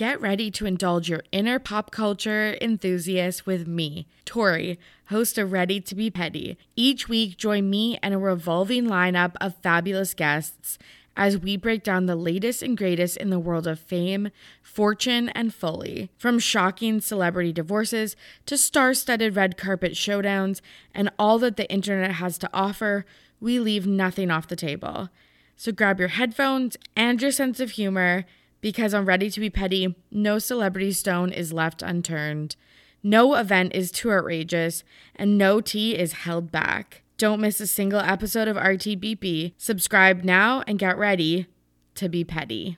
Get ready to indulge your inner pop culture enthusiast with me, Torry, host of Ready to Be Petty. Each week, join me and a revolving lineup of fabulous guests as we break down the latest and greatest in the world of fame, fortune, and folly. From shocking celebrity divorces to star-studded red carpet showdowns and all that the internet has to offer, we leave nothing off the table. So grab your headphones and your sense of humor, because on Ready to Be Petty, no celebrity stone is left unturned, no event is too outrageous, and no tea is held back. Don't miss a single episode of RTBP. Subscribe now and get ready to be petty.